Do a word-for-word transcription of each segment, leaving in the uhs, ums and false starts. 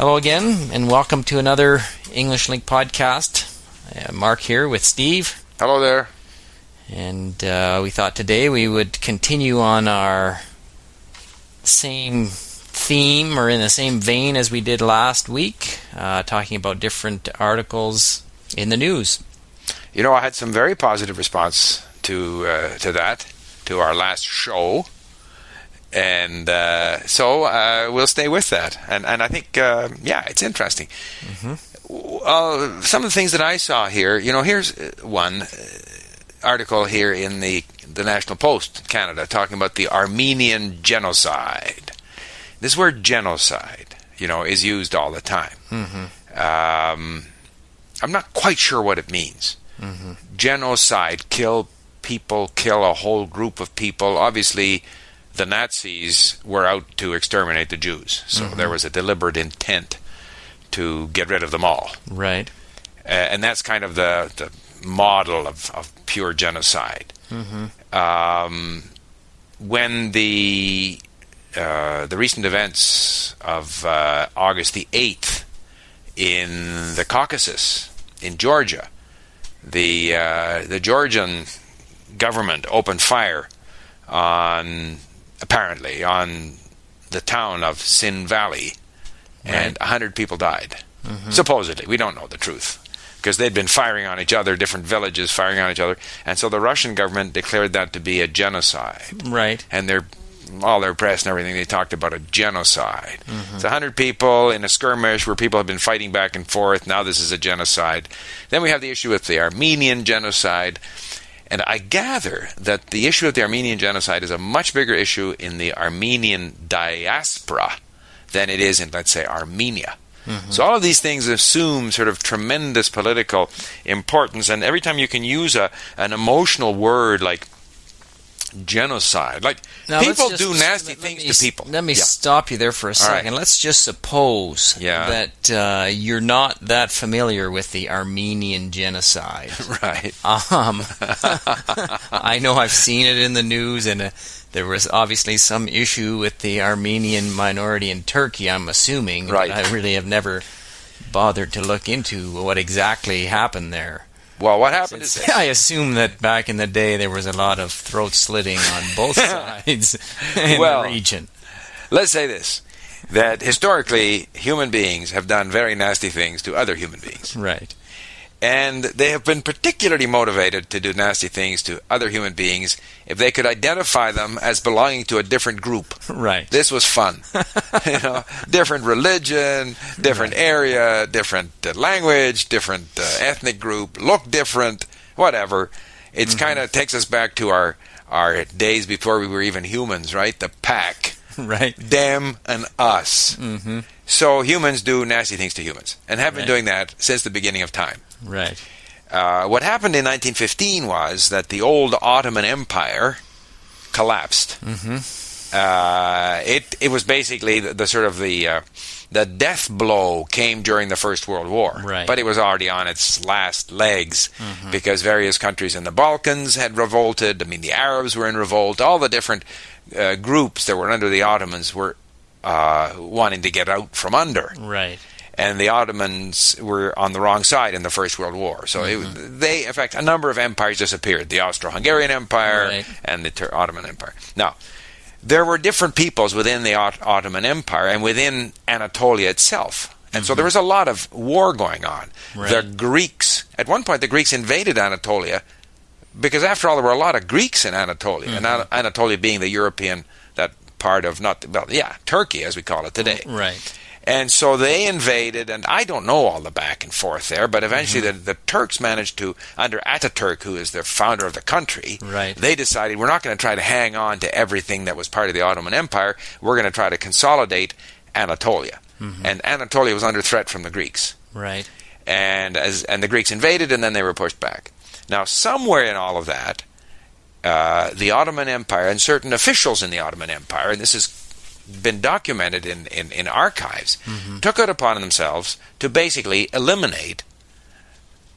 Hello again, and welcome to another English Link podcast. Uh, Mark here with Steve. Hello there. And uh, we thought today we would continue on our same theme, or in the same vein as we did last week, uh, talking about different articles in the news. You know, I had some very positive response to uh, to that, to our last show. And uh, so uh, we'll stay with that. And and I think, uh, yeah, it's interesting. Mm-hmm. Uh, some of the things that I saw here, you know, here's one article here in the, the National Post, Canada, talking about the Armenian genocide. This word genocide, you know, is used all the time. Mm-hmm. Um, I'm not quite sure what it means. Mm-hmm. Genocide, kill people, kill a whole group of people, obviously. The Nazis were out to exterminate the Jews, so mm-hmm. there was a deliberate intent to get rid of them all. Right, uh, and that's kind of the, the model of, of pure genocide. Mm-hmm. Um, when the uh, the recent events of uh, August the eighth in the Caucasus in Georgia, the uh, the Georgian government opened fire on. Apparently, on the town of Sin Valley, right. And one hundred people died. Mm-hmm. Supposedly. We don't know the truth. Because they'd been firing on each other, different villages firing on each other. And so the Russian government declared that to be a genocide. Right. And their, all their press and everything, they talked about a genocide. Mm-hmm. It's one hundred people in a skirmish where people have been fighting back and forth. Now this is a genocide. Then we have the issue with the Armenian genocide. And I gather that the issue of the Armenian genocide is a much bigger issue in the Armenian diaspora than it is in, let's say, Armenia. Mm-hmm. So all of these things assume sort of tremendous political importance. And every time you can use a an emotional word like genocide, like now, people just, do nasty let, things let me, to people. Let me yeah. stop you there for a second. Right. Let's just suppose yeah. that uh, you're not that familiar with the Armenian genocide. Right. Um, I know I've seen it in the news, and uh, there was obviously some issue with the Armenian minority in Turkey, I'm assuming. Right. But I really have never bothered to look into what exactly happened there. Well, what happened Since, is this. I assume that back in the day there was a lot of throat slitting on both sides in well, the region. Let's say this, that historically human beings have done very nasty things to other human beings. Right. And they have been particularly motivated to do nasty things to other human beings if they could identify them as belonging to a different group. Right. This was fun. You know, different religion, different right. area, different uh, language, different uh, ethnic group, look different, whatever. It mm-hmm. kind of takes us back to our, our days before we were even humans, right? The pack. Right. Them and us. Mm-hmm. So humans do nasty things to humans and have been right. doing that since the beginning of time. Right. Uh, what happened in nineteen fifteen was that the old Ottoman Empire collapsed. Mm-hmm. Uh, it it was basically the, the sort of the uh, the death blow came during the First World War. Right. But it was already on its last legs mm-hmm. because various countries in the Balkans had revolted. I mean, the Arabs were in revolt. All the different uh, groups that were under the Ottomans were Uh, wanting to get out from under. Right. And the Ottomans were on the wrong side in the First World War. So mm-hmm. it, they, in fact, a number of empires disappeared. The Austro-Hungarian Empire right. and the Tur- Ottoman Empire. Now, there were different peoples within the Ot- Ottoman Empire and within Anatolia itself. And mm-hmm. so there was a lot of war going on. Right. The Greeks, at one point the Greeks invaded Anatolia because after all there were a lot of Greeks in Anatolia. Mm-hmm. And An- Anatolia being the European part of not well, yeah, Turkey as we call it today. Right. And so they invaded, and I don't know all the back and forth there, but eventually mm-hmm. the, the Turks managed to, under Ataturk, who is the founder of the country, right. they decided we're not going to try to hang on to everything that was part of the Ottoman Empire. We're going to try to consolidate Anatolia, mm-hmm. and Anatolia was under threat from the Greeks. Right. And as and the Greeks invaded, and then they were pushed back. Now, somewhere in all of that. Uh, the Ottoman Empire and certain officials in the Ottoman Empire, and this has been documented in, in, in archives, mm-hmm. took it upon themselves to basically eliminate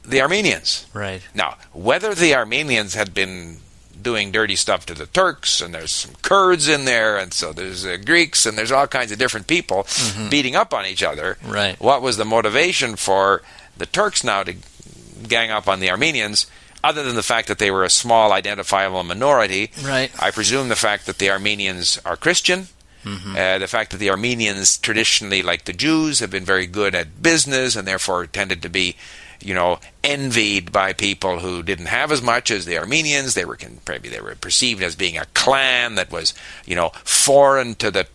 the Armenians. Right. Now, whether the Armenians had been doing dirty stuff to the Turks, and there's some Kurds in there, and so there's the Greeks, and there's all kinds of different people mm-hmm. beating up on each other. Right. What was the motivation for the Turks now to gang up on the Armenians, other than the fact that they were a small identifiable minority? Right. I presume the fact that the Armenians are Christian. Mm-hmm. Uh, the fact that the Armenians traditionally, like the Jews, have been very good at business and therefore tended to be, you know, envied by people who didn't have as much as the Armenians. They were maybe they were perceived as being a clan that was, you know, foreign to the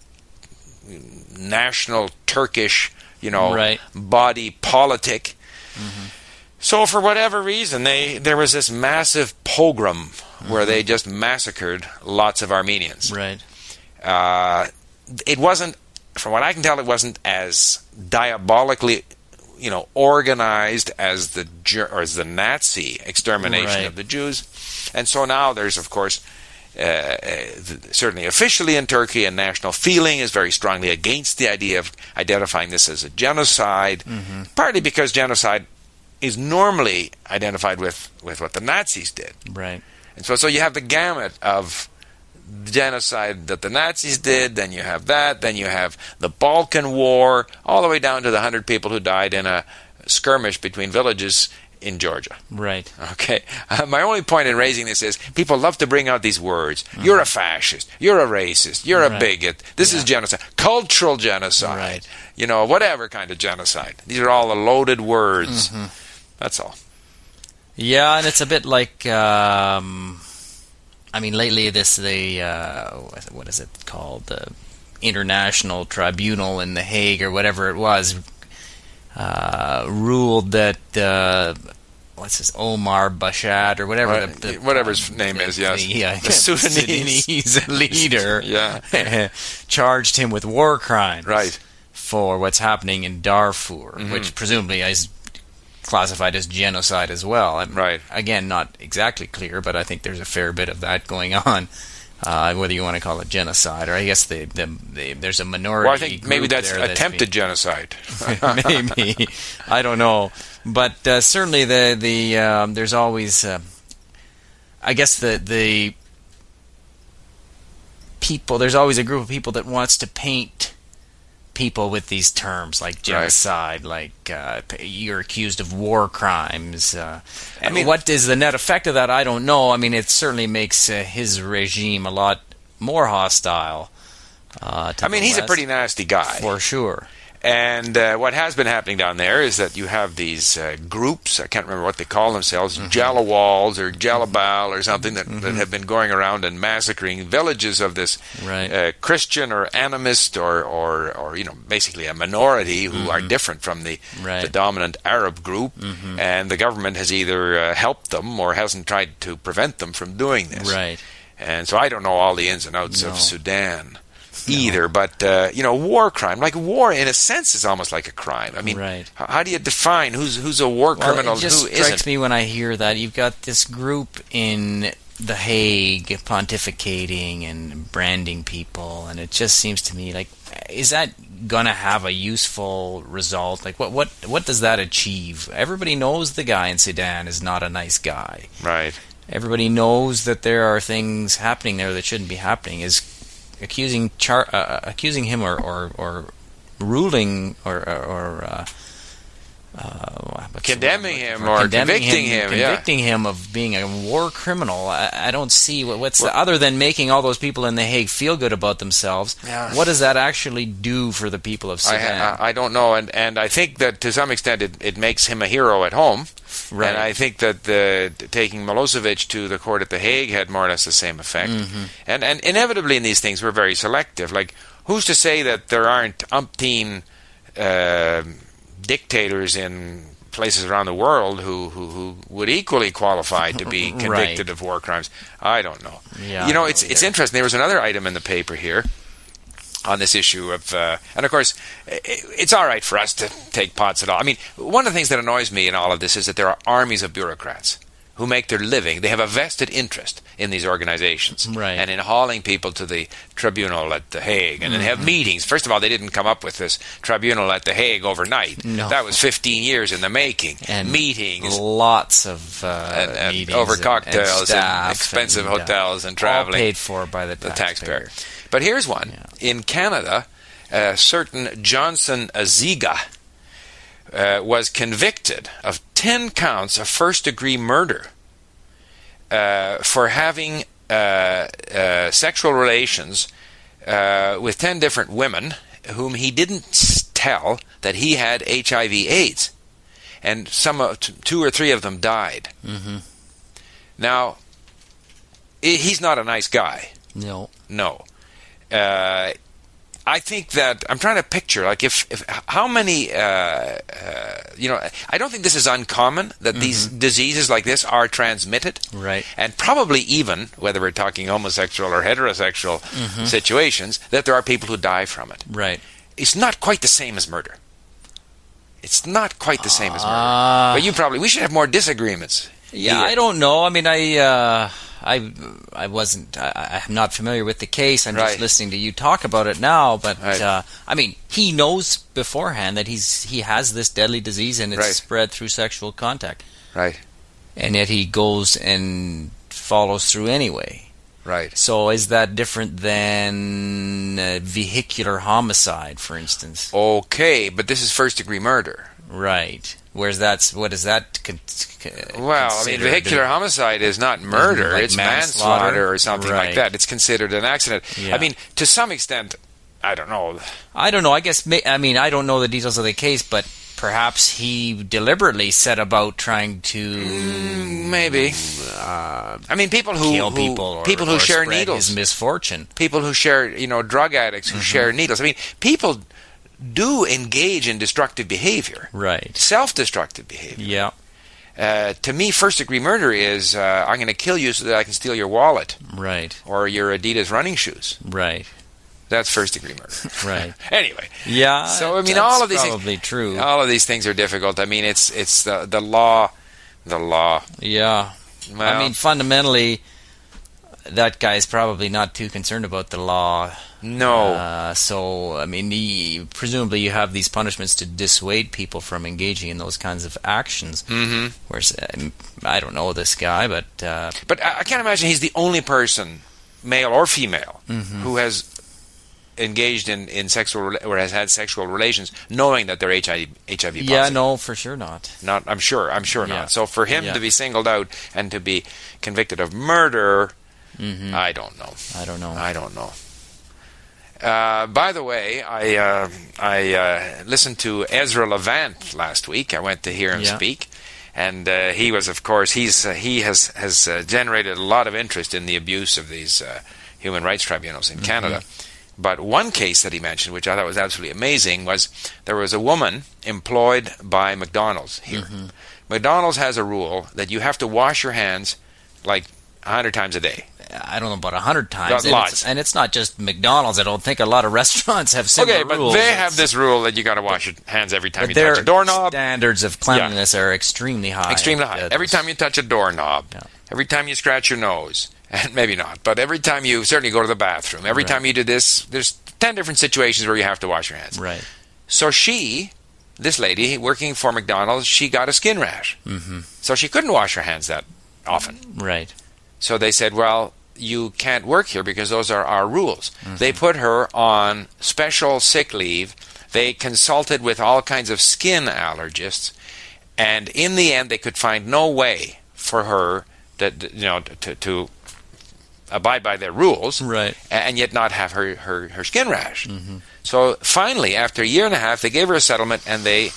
national Turkish, you know, right. body politic. Mm-hmm. So for whatever reason, they there was this massive pogrom mm-hmm. where they just massacred lots of Armenians. Right. Uh, it wasn't, from what I can tell, it wasn't as diabolically, you know, organized as the or as the Nazi extermination right. of the Jews, and so now there's, of course, uh, uh, certainly officially in Turkey, a national feeling is very strongly against the idea of identifying this as a genocide, mm-hmm. partly because genocide is normally identified with, with what the Nazis did, right? And so, so you have the gamut of genocide that the Nazis did, then you have that, then you have the Balkan War, all the way down to the one hundred people who died in a skirmish between villages in Georgia. Right. Okay. Uh, my only point in raising this is people love to bring out these words. Mm-hmm. You're a fascist. You're a racist. You're right. a bigot. This yeah. is genocide. Cultural genocide. Right. You know, whatever kind of genocide. These are all the loaded words. Mm-hmm. That's all. Yeah, and it's a bit like... Um I mean, lately, this the uh, what is it called, the International Tribunal in The Hague or whatever it was, uh, ruled that uh, what's his Omar Bashir or whatever right. the, the, whatever his name the, is, yes, the, yeah, the Sudanese, Sudanese leader, yeah, charged him with war crimes, right. for what's happening in Darfur, mm-hmm. which presumably is classified as genocide as well. I'm, right. Again, not exactly clear, but I think there's a fair bit of that going on, uh, whether you want to call it genocide, or I guess the, the, the, there's a minority Well, I think maybe that's attempted that's genocide. Maybe. I don't know. But uh, certainly the the um, there's always, uh, I guess the the people, there's always a group of people that wants to paint people with these terms like genocide, right. like uh, you're accused of war crimes. Uh, I mean, what is the net effect of that? I don't know. I mean, it certainly makes uh, his regime a lot more hostile. Uh, to I mean, he's West, a pretty nasty guy. For sure. And uh, what has been happening down there is that you have these uh, groups, I can't remember what they call themselves, mm-hmm. Jallawals or Jallibal or something that, mm-hmm. that have been going around and massacring villages of this right. uh, Christian or animist or, or, or, you know, basically a minority who mm-hmm. are different from the, right. the dominant Arab group. Mm-hmm. And the government has either uh, helped them or hasn't tried to prevent them from doing this. Right. And so I don't know all the ins and outs no. of Sudan. Either, but uh, you know, war crime, like war, in a sense, is almost like a crime. I mean, right. how, how do you define who's who's a war well, criminal? It just who isn't? Strikes me when I hear that you've got this group in The Hague pontificating and branding people, and it just seems to me like, is that going to have a useful result? Like, what what what does that achieve? Everybody knows the guy in Sudan is not a nice guy, right? Everybody knows that there are things happening there that shouldn't be happening. Is Accusing, char- uh, accusing him, or or, or ruling, or or uh, uh, condemning him, or condemning convicting him, him convicting yeah. him of being a war criminal. I, I don't see what, what's well, the, other than making all those people in The Hague feel good about themselves. Yeah. What does that actually do for the people of Sudan? I, I, I don't know, and and I think that to some extent it, it makes him a hero at home. Right. And I think that the, taking Milosevic to the court at The Hague had more or less the same effect. Mm-hmm. And and inevitably in these things, we're very selective. Like, who's to say that there aren't umpteen uh, dictators in places around the world who, who, who would equally qualify to be convicted right. of war crimes? I don't know. Yeah, you know, it's it's interesting. There was another item in the paper here on this issue of, uh, and of course, it's all right for us to take pots at all. I mean, one of the things that annoys me in all of this is that there are armies of bureaucrats who make their living, they have a vested interest in these organizations, right, and in hauling people to the tribunal at The Hague, and mm-hmm. then have meetings. First of all, they didn't come up with this tribunal at The Hague overnight. No. That was fifteen years in the making. And meetings. Lots of uh, and, and meetings. Over cocktails and, and, and expensive and, hotels and traveling. All paid for by the taxpayer. The taxpayer. But here's one. Yeah. In Canada, a certain Johnson Aziga uh, was convicted of ten counts of first-degree murder uh, for having uh, uh, sexual relations uh, with ten different women whom he didn't tell that he had H I V AIDS, and some uh, t- two or three of them died. Mm-hmm. Now, I- he's not a nice guy. No, no. Uh, I think that I'm trying to picture, like, if, if how many, uh, uh, you know, I don't think this is uncommon that mm-hmm. these diseases like this are transmitted, right? And probably even whether we're talking homosexual or heterosexual mm-hmm. situations, that there are people who die from it, right? It's not quite the same as murder. It's not quite the same uh, as murder. But you probably we should have more disagreements. Yeah, here. I don't know. I mean, I. Uh... I I wasn't I, I'm not familiar with the case. I'm right. just listening to you talk about it now. But right. uh, I mean, he knows beforehand that he's he has this deadly disease and it's right. spread through sexual contact. Right. And yet he goes and follows through anyway. Right. So is that different than uh, vehicular homicide, for instance? Okay, but this is first degree murder. Right. Whereas that's what is that? Con- con- well, I mean, vehicular homicide is not murder; like it's manslaughter, manslaughter or something right. like that. It's considered an accident. Yeah. I mean, to some extent, I don't know. I don't know. I guess I mean I don't know the details of the case, but perhaps he deliberately set about trying to mm, maybe. Uh, I mean, people who kill people, who, or, people who or share spread needles, his misfortune. People who share, you know, drug addicts who mm-hmm. share needles. I mean, people do engage in destructive behavior. Right. Self-destructive behavior. Yeah. Uh, to me, first-degree murder is, uh, I'm going to kill you so that I can steal your wallet. Right. Or your Adidas running shoes. Right. That's first-degree murder. Right. Anyway. Yeah. So, I mean, all of these things... That's probably true. All of these things are difficult. I mean, it's it's the, the law. The law. Yeah. Well, I mean, fundamentally, that guy's probably not too concerned about the law. No. Uh, so, I mean, the, presumably you have these punishments to dissuade people from engaging in those kinds of actions. Mm-hmm. Whereas, uh, I don't know this guy, but... Uh, but I can't imagine he's the only person, male or female, mm-hmm. who has engaged in, in sexual or has had sexual relations knowing that they're H I V positive. Yeah, no, for sure not. Not, I'm sure, I'm sure yeah. not. So for him yeah. to be singled out and to be convicted of murder, mm-hmm. I don't know. I don't know. I don't know. Uh, by the way, I uh, I uh, listened to Ezra Levant last week. I went to hear him yeah. speak, and uh, he was, of course, he's uh, he has has uh, generated a lot of interest in the abuse of these uh, human rights tribunals in mm-hmm. Canada. But one case that he mentioned, which I thought was absolutely amazing, was there was a woman employed by McDonald's here. Mm-hmm. McDonald's has a rule that you have to wash your hands like a hundred times a day. I don't know about a hundred times, and it's, and it's not just McDonald's. I don't think a lot of restaurants have similar rules. Okay, but rules. They have this rule that you got to wash but, your hands every time but you touch a doorknob. Standards of cleanliness yeah. are extremely high. Extremely high. Every time you touch a doorknob, yeah. every time you scratch your nose, and maybe not, but every time you certainly go to the bathroom, every right. time you do this, there's ten different situations where you have to wash your hands. Right. So she, this lady working for McDonald's, she got a skin rash. Mm-hmm. So she couldn't wash her hands that often. Right. So they said, well, you can't work here because those are our rules. Mm-hmm. They put her on special sick leave. They consulted with all kinds of skin allergists, and in the end, they could find no way for her that you know to, to abide by their rules, right. and yet not have her her, her skin rash. Mm-hmm. So finally, after a year and a half, they gave her a settlement, and they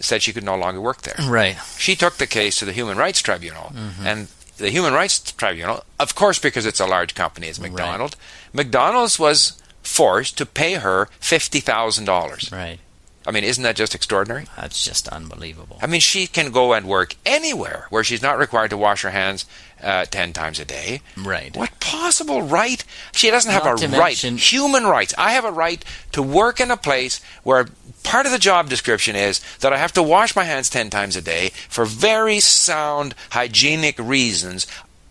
said she could no longer work there. Right. She took the case to the Human Rights Tribunal, mm-hmm. and the Human Rights Tribunal, of course, because it's a large company, it's McDonald's. Right. McDonald's was forced to pay her fifty thousand dollars. Right. I mean, isn't that just extraordinary? That's just unbelievable. I mean, she can go and work anywhere where she's not required to wash her hands uh, ten times a day. Right. What possible right? She doesn't have not a right. Mention- Human rights. I have a right to work in a place where part of the job description is that I have to wash my hands ten times a day for very sound hygienic reasons,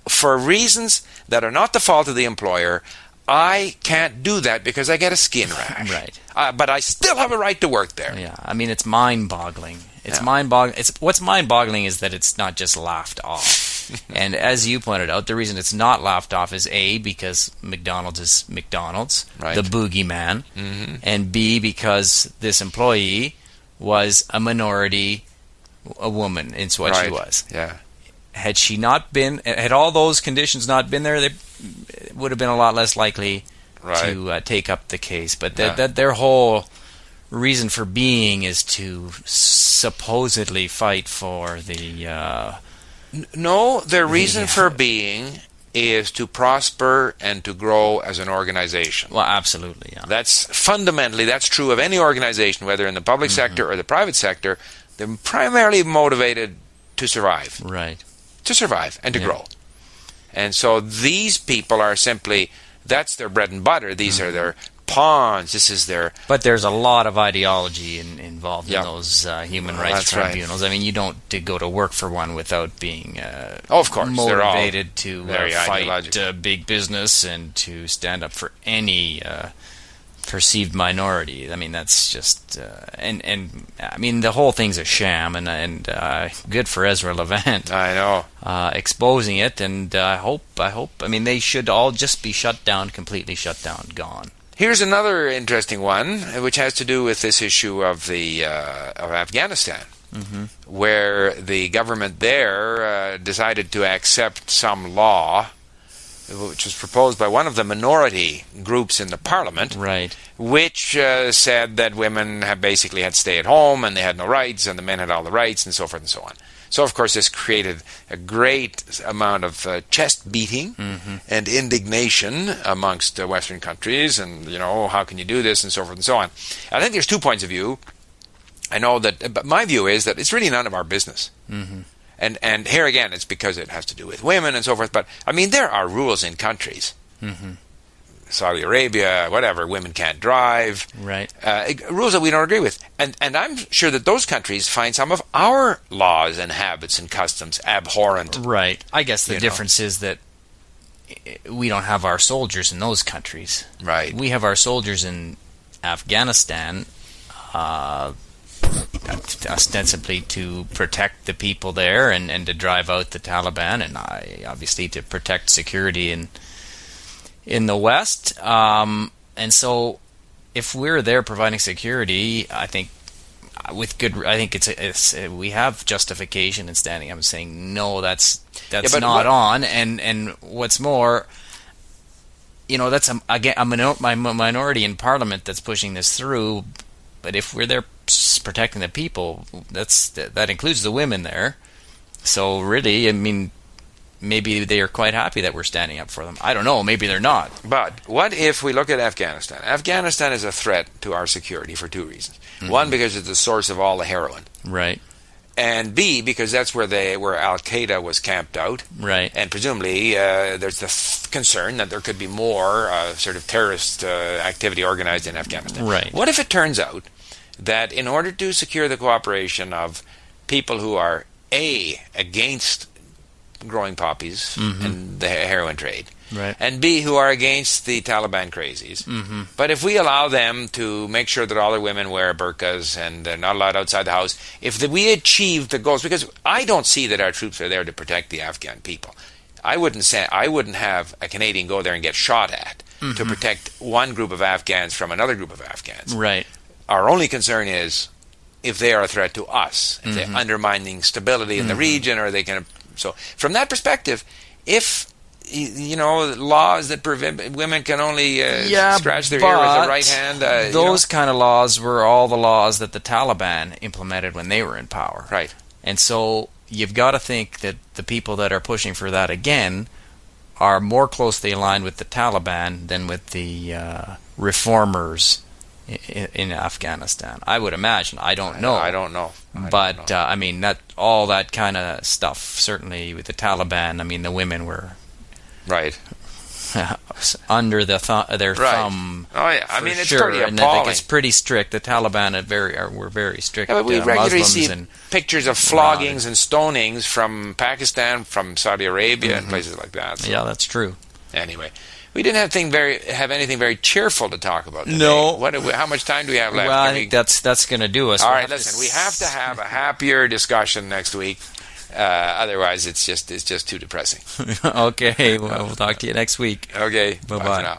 for reasons that are not the fault of the employer. I can't do that because I get a skin rash. Right. Uh, but I still have a right to work there. Yeah. I mean, it's mind-boggling. It's yeah. mind-boggling. It's what's mind-boggling is that it's not just laughed off. And as you pointed out, the reason it's not laughed off is A, because McDonald's is McDonald's, right. the boogeyman, mm-hmm. and B, because this employee was a minority, a woman. It's what right. she was. Yeah. Had she not been, had all those conditions not been there, they would have been a lot less likely right. to uh, take up the case. But that yeah. that their whole reason for being is to supposedly fight for the. Uh, no, their reason the, for being is to prosper and to grow as an organization. Well, absolutely. Yeah. That's fundamentally that's true of any organization, whether in the public mm-hmm. sector or the private sector. They're primarily motivated to survive. Right. To survive and to yeah. grow. And so these people are simply, that's their bread and butter. These mm-hmm. are their pawns. This is their... But there's a lot of ideology in, involved yep. in those uh, human rights that's tribunals. Right. I mean, you don't go to work for one without being uh, oh, of course. motivated to uh, fight uh, big business and to stand up for any uh, perceived minority. I mean, that's just... Uh, and, and I mean, the whole thing's a sham, and, and uh, good for Ezra Levant. I know. Uh, exposing it, and I uh, hope, I hope, I mean, they should all just be shut down, completely shut down, gone. Here's another interesting one, which has to do with this issue of the uh, of Afghanistan, mm-hmm. where the government there uh, decided to accept some law, which was proposed by one of the minority groups in the parliament, right. which uh, said that women have basically had to stay at home, and they had no rights, and the men had all the rights, and so forth and so on. So, of course, this created a great amount of uh, chest beating mm-hmm. and indignation amongst uh, Western countries, and, you know, how can you do this, and so forth and so on. I think there's two points of view. I know that, but my view is that it's really none of our business. Mm-hmm. And and here again, it's because it has to do with women and so forth. But, I mean, there are rules in countries. Mm-hmm. Saudi Arabia, whatever, women can't drive. Right. Uh, rules that we don't agree with. And and I'm sure that those countries find some of our laws and habits and customs abhorrent. Right. I guess the difference know. is that we don't have our soldiers in those countries. Right. We have our soldiers in Afghanistan, uh, ostensibly to protect the people there and, and to drive out the Taliban, and I, obviously to protect security in in the West. Um, and so, if we're there providing security, I think with good, I think it's, it's we have justification in standing up and saying no, that's that's yeah, not what, on. And and what's more, you know, that's a, again a minor, my minority in Parliament that's pushing this through. But if we're there protecting the people, that's that includes the women there. So really, I mean. Maybe they are quite happy that we're standing up for them. I don't know. Maybe they're not. But what if we look at Afghanistan? Afghanistan is a threat to our security for two reasons. Mm-hmm. One, because it's the source of all the heroin. Right. And B, because that's where they where Al-Qaeda was camped out. Right. And presumably uh, there's the th- concern that there could be more uh, sort of terrorist uh, activity organized in Afghanistan. Right. What if it turns out that in order to secure the cooperation of people who are, A, against growing poppies mm-hmm. and the heroin trade, right. and B, who are against the Taliban crazies. Mm-hmm. But if we allow them to make sure that all their women wear burqas and they're not allowed outside the house, if the, we achieve the goals, because I don't see that our troops are there to protect the Afghan people. I wouldn't say I wouldn't have a Canadian go there and get shot at mm-hmm. to protect one group of Afghans from another group of Afghans. Right. Our only concern is if they are a threat to us, if mm-hmm. they're undermining stability in mm-hmm. the region, or they can. So from that perspective, if, you know, laws that prevent women can only uh, yeah, scratch their ear with their right hand. Uh, those you know. kind of laws were all the laws that the Taliban implemented when they were in power. Right. And so you've got to think that the people that are pushing for that again are more closely aligned with the Taliban than with the uh, reformers in, in Afghanistan. I would imagine. I don't know. I don't know. I but don't know. Uh, I mean, that all that kind of stuff. Certainly with the Taliban. I mean, the women were right under the th- their right. thumb. Oh, yeah. I mean, it's sure. pretty and appalling. It's pretty strict. The Taliban are very are, were very strict. Yeah, but we uh, regularly Muslims see and, pictures of floggings uh, and stonings from Pakistan, from Saudi Arabia, mm-hmm. and places like that. So. Yeah, that's true. Anyway. We didn't have thing very have anything very cheerful to talk about today. No. What we, how much time do we have left? Well, I think we, that's that's going to do us. All right, listen, s- we have to have a happier discussion next week. Uh, otherwise, it's just it's just too depressing. Okay, well, we'll talk to you next week. Okay, bye bye.